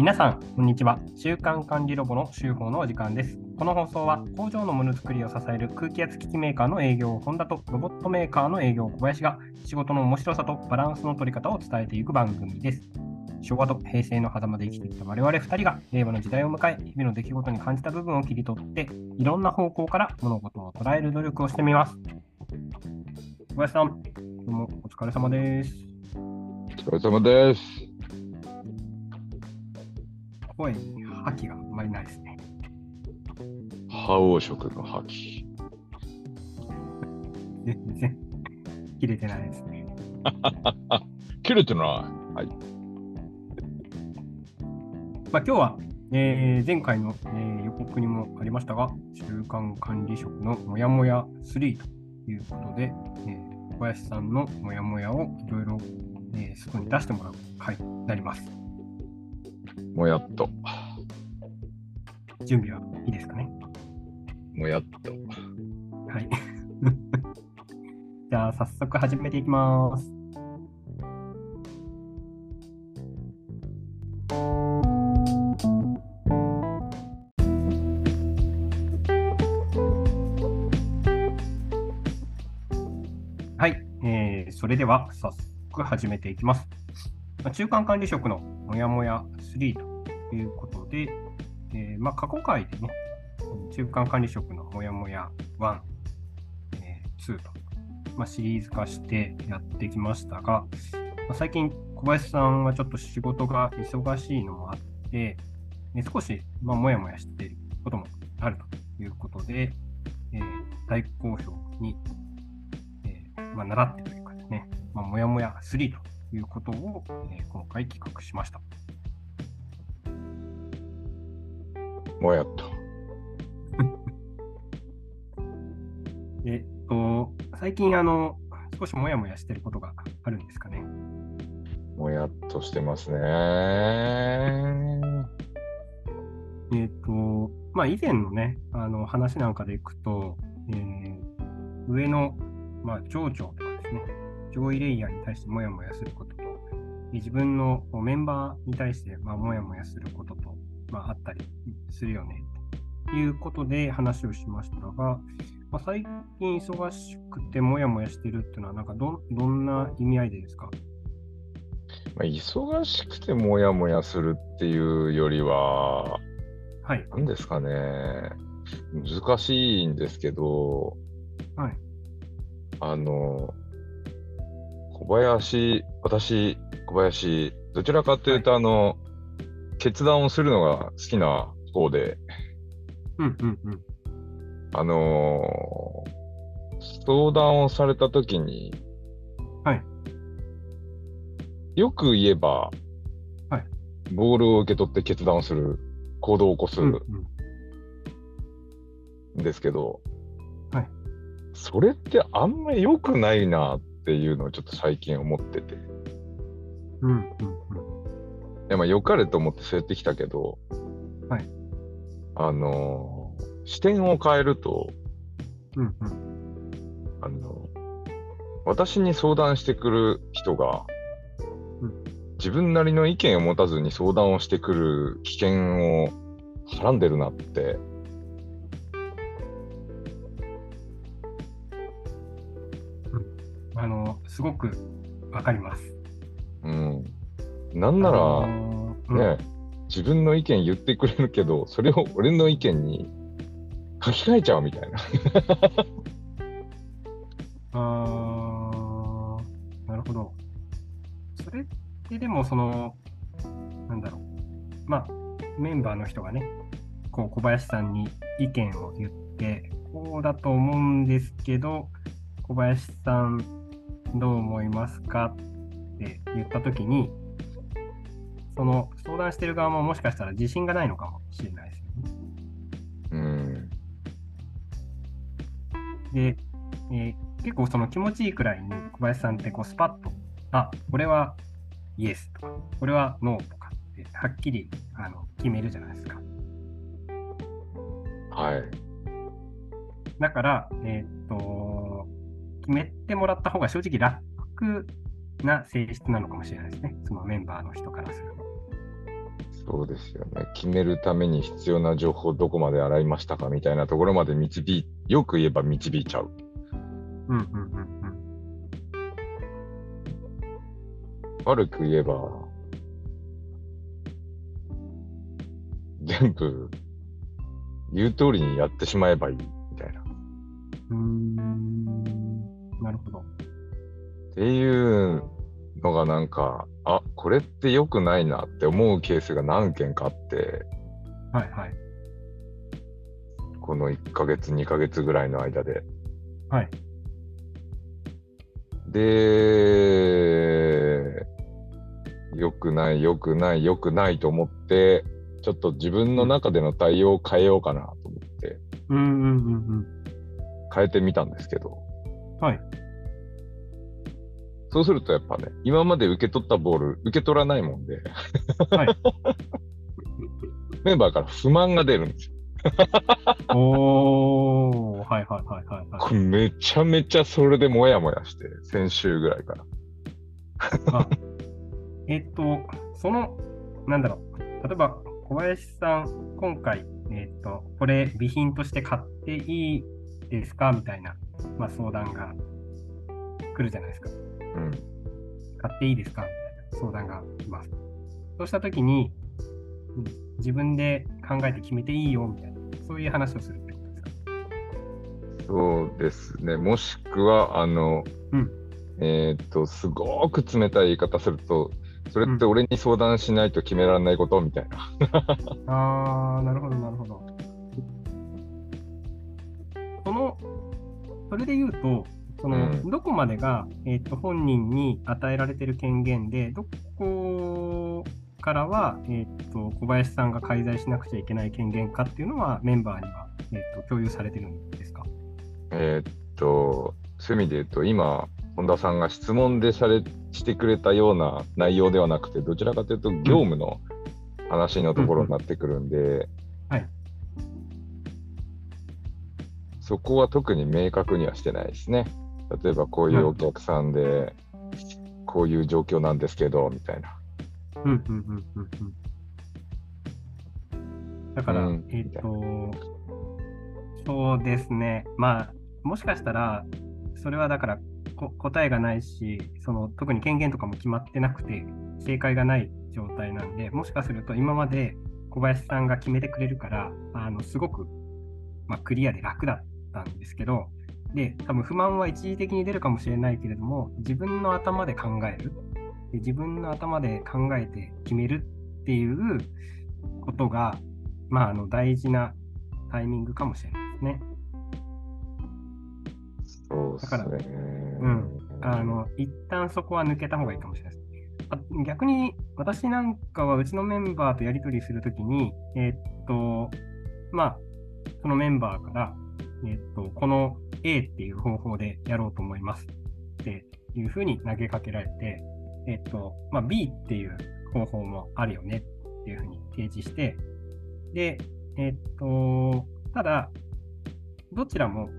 皆さんこんにちは。習慣管理ロボの週報のお時間です。この放送は工場のものづくりを支える空気圧機器メーカーの営業を本田とロボットメーカーの営業小林が仕事の面白さとバランスの取り方を伝えていく番組です。昭和と平成の狭間で生きてきた我々2人が令和の時代を迎え、日々の出来事に感じた部分を切り取っていろんな方向から物事を捉える努力をしてみます。小林さん、どうもお疲れ様です。お疲れ様です。声に覇気があんまりないですね。覇王色の覇気全然切れてないですね。切れてない、はい。今日は、前回の、予告にもありましたが、習慣管理職のモヤモヤ3ということで、小林さんのモヤモヤをいろいろ外に出してもらう回になります。もやっと準備はいいですかね。もやっと、はい。じゃあ早速始めていきます。はい、それでは早速始めていきます。中間管理職のもやもや3ということで、過去回でね、中間管理職のもやもや1、2と、シリーズ化してやってきましたが、最近小林さんはちょっと仕事が忙しいのもあって、少しもやもやしていることもあるということで、大好評に、習ってというかですね、もやもや3ということを、今回企画しました。もやっと最近少しもやもやしてることがあるんですかね。もやっとしてますね。以前のね話なんかでいくと、上の上長とかですね、上位レイヤーに対してもやもやすることと、自分のメンバーに対してもやもやすることと、あったりするよねということで話をしましたが、最近忙しくてもやもやしてるっていうのはなんか どんな意味合いでですか？忙しくてもやもやするっていうよりは、はい、何ですかね、難しいんですけど、はい、小林、どちらかというと、はい、決断をするのが好きな方で、相談をされたときに、はい、よく言えば、はい、ボールを受け取って決断をする、行動を起こすんですけど、はい、それってあんまり良くないなってっていうのをちょっと最近思ってて、良かれと思ってそうやってきたけど、はい、視点を変えると、私に相談してくる人が、自分なりの意見を持たずに相談をしてくる危険をはらんでるなってすごくわかります。なんなら、自分の意見言ってくれるけど、それを俺の意見に書き換えちゃうみたいな。なるほど。それってでもメンバーの人がね、こう小林さんに意見を言って、こうだと思うんですけど、小林さんどう思いますかって言ったときに、その相談してる側ももしかしたら自信がないのかもしれないですよね。で、結構その気持ちいいくらいに小林さんってこうスパッと、これはイエスとかこれはノーとかってはっきり決めるじゃないですか。はい。だから決めてもらった方が正直楽な性質なのかもしれないですね。そのメンバーの人からすると。そうですよね。決めるために必要な情報をどこまで洗いましたかみたいなところまでよく言えば導いちゃう。うんうんうんうん。悪く言えば全部言う通りにやってしまえばいいみたいな。なるほど。っていうのがなんか、あ、これって良くないなって思うケースが何件かあって、はいはい。この1ヶ月2ヶ月ぐらいの間で、はい。で、良くないと思って。ちょっと自分の中での対応を変えようかなと思って、変えてみたんですけど、はい。そうするとやっぱね、今まで受け取ったボール受け取らないもんで、はい、メンバーから不満が出るんですよ。おー、はいはいはいはい、はい。これめちゃめちゃそれでモヤモヤして、先週ぐらいから。なんだろう、例えば。小林さん、今回、これ備品として買っていいですかみたいな、まあ、相談が来るじゃないですか、うん、買っていいですかみたいな相談が来ます。そうしたときに自分で考えて決めていいよみたいな、そういう話をするってことですか？そうですね。もしくはすごく冷たい言い方すると、それって俺に相談しないと決められないことみたいな、うん、あー、なるほどなるほど。それで言うと、どこまでが、本人に与えられてる権限で、どこからは、小林さんが介在しなくちゃいけない権限かっていうのはメンバーには、共有されてるんですか？そういう意味で言うと、今本田さんが質問でしてくれたような内容ではなくて、どちらかというと業務の話のところになってくるんで、うんうん、はい、そこは特に明確にはしてないですね。例えばこういうお客さんでこういう状況なんですけどみたいな、うんうんうんうんうん、だから、そうですね、まあもしかしたらそれはだから答えがないし、特に権限とかも決まってなくて正解がない状態なんで、もしかすると今まで小林さんが決めてくれるから、すごく、まあ、クリアで楽だったんですけど、で多分不満は一時的に出るかもしれないけれども、自分の頭で考える、で自分の頭で考えて決めるっていうことが、まあ、大事なタイミングかもしれないですね。そうですね。だから、うん、一旦そこは抜けた方がいいかもしれないです。逆に私なんかはうちのメンバーとやり取りするときに、まあそのメンバーから、この A っていう方法でやろうと思いますっていうふうに投げかけられて、まあ B っていう方法もあるよねっていうふうに提示して、でただどちらも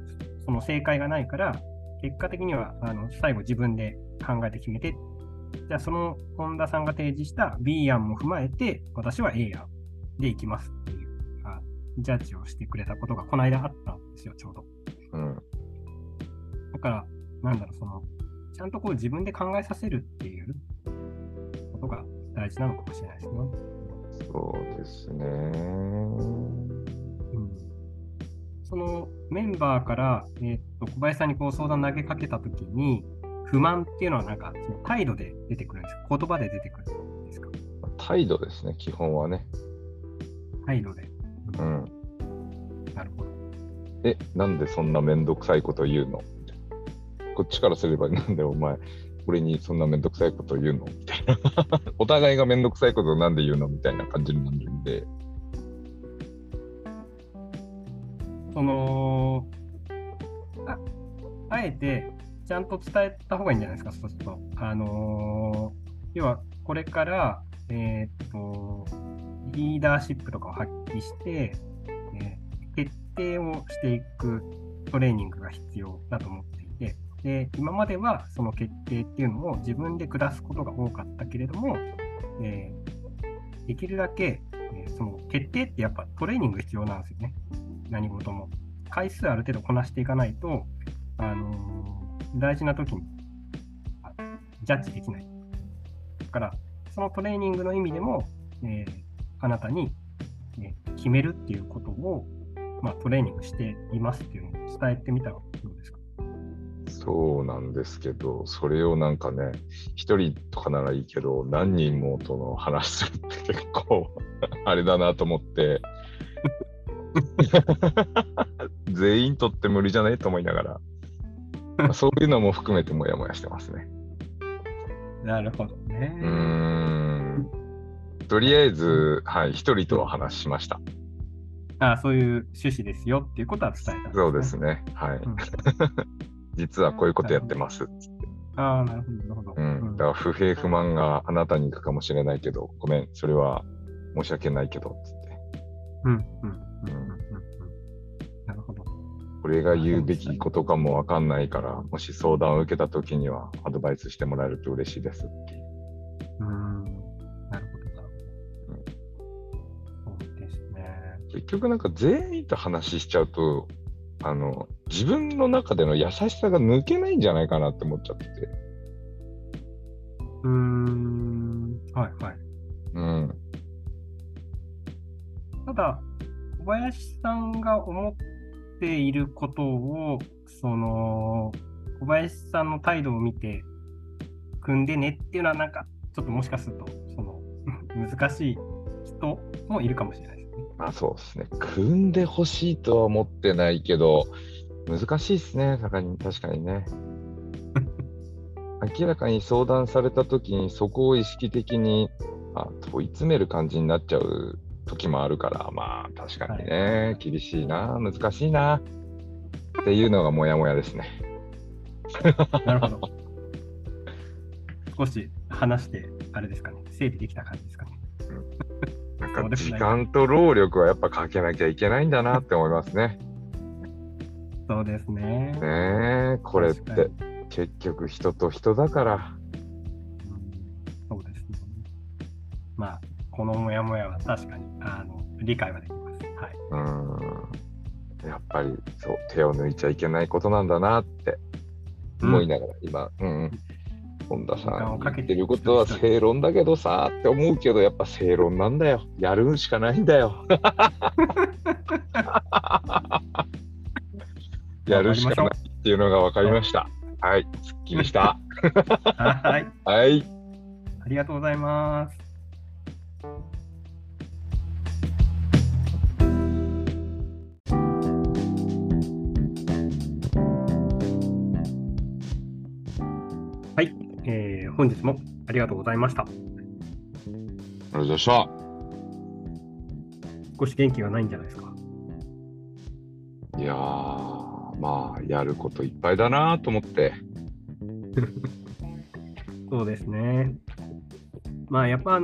その正解がないから。結果的には最後自分で考えて決めて、じゃあその本田さんが提示した B 案も踏まえて私は A 案でいきますっていうジャッジをしてくれたことがこの間あったんですよ、ちょうど、うん、だからなんだろう、ちゃんと自分で考えさせるっていうことが大事なのかもしれないですね。そうですね、うん、そのメンバーから、小林さんに相談投げかけたときに不満っていうのはなんか態度で出てくるんですか、言葉で出てくるんですか？態度ですね、基本はね。態度で、うん、なるほど。なんでそんなめんどくさいこと言うの、こっちからすればなんでお前俺にそんなめんどくさいこと言うのみたいなお互いがめんどくさいことをなんで言うのみたいな感じになるんで、あえてちゃんと伝えた方がいいんじゃないですか、そうすると。要はこれから、リーダーシップとかを発揮して、決定をしていくトレーニングが必要だと思っていて、で今まではその決定っていうのを自分で下すことが多かったけれども、できるだけその徹底ってやっぱトレーニング必要なんですよね。何事も回数ある程度こなしていかないと、大事な時にジャッジできない。だからそのトレーニングの意味でも、あなたに、決めるっていうことを、トレーニングしていますっていうのを伝えてみたらどうですか？そうなんですけど、それをなんかね、一人とかならいいけど何人もとの話するって結構あれだなと思って全員とって無理じゃないと思いながら、そういうのも含めてモヤモヤしてますね。なるほどね。とりあえず、はい、一人とは話しました。ああ、そういう趣旨ですよっていうことは伝えたんですね。そうですね、はい、実はこういうことやってますって。ああ、なるほど。だから不平不満があなたに行くかもしれないけど、ごめん、それは申し訳ないけどって。なるほど。これが言うべきことかもわかんないから、もし相談を受けたときにはアドバイスしてもらえると嬉しいですっていう。なるほど、そうですね。結局なんか全員と話しちゃうと、自分の中での優しさが抜けないんじゃないかなって思っちゃってて。はいはい。ただ小林さんが思っていることを、その小林さんの態度を見て組んでねっていうのは、なんかちょっともしかするとその難しい人もいるかもしれない。そうですね、組んでほしいとは思ってないけど難しいですね、確かにね明らかに相談された時にそこを意識的に問い詰める感じになっちゃう時もあるから、確かにね、はい、厳しいな、難しいなっていうのがモヤモヤですねなるほど、少し話してあれですかね、整理できた感じですかねなんか時間と労力はやっぱかけなきゃいけないんだなって思いますね。そうですね。ねえ、これって結局人と人だから。そうですね。このモヤモヤは確かに理解はできます。やっぱりそう、手を抜いちゃいけないことなんだなって思いながら、今。本田さん言ってることは正論だけどさって思うけど、やっぱ正論なんだよ、やるしかないんだよやるしかないっていうのが分かりました。はい、すっきりしたはい、ありがとうございます。本日もありがとうございました。ありがとうございました。少し元気がないんじゃないですか。いやー、やることいっぱいだなと思って。そうですね。やっぱ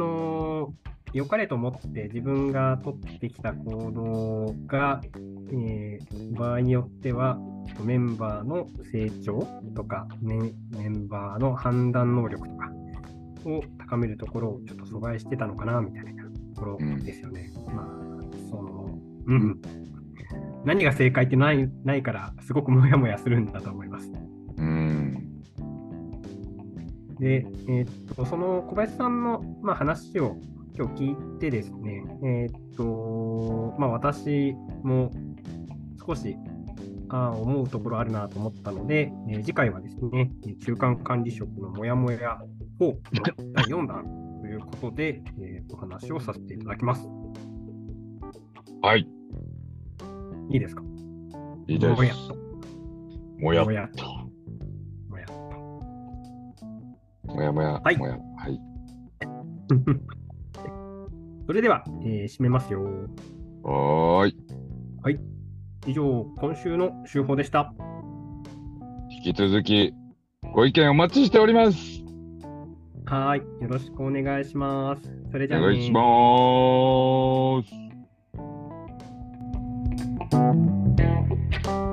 良かれと思って自分が取ってきた行動が、場合によってはメンバーの成長とか、メンバーの判断能力とかを高めるところをちょっと阻害してたのかなみたいなところですよね。何が正解ってないからすごくモヤモヤするんだと思います。で、その小林さんの、話を今日聞いてですね、私も少し思うところあるなと思ったので、次回はですね、中間管理職のモヤモヤを第4弾ということで、お話をさせていただきます。はい、いいですか？いいです。もやもやはいそれでは、締めますよ。はい、以上、今週の週報でした。引き続きご意見お待ちしております。はい、よろしくお願いします。それじゃあね、お願いします。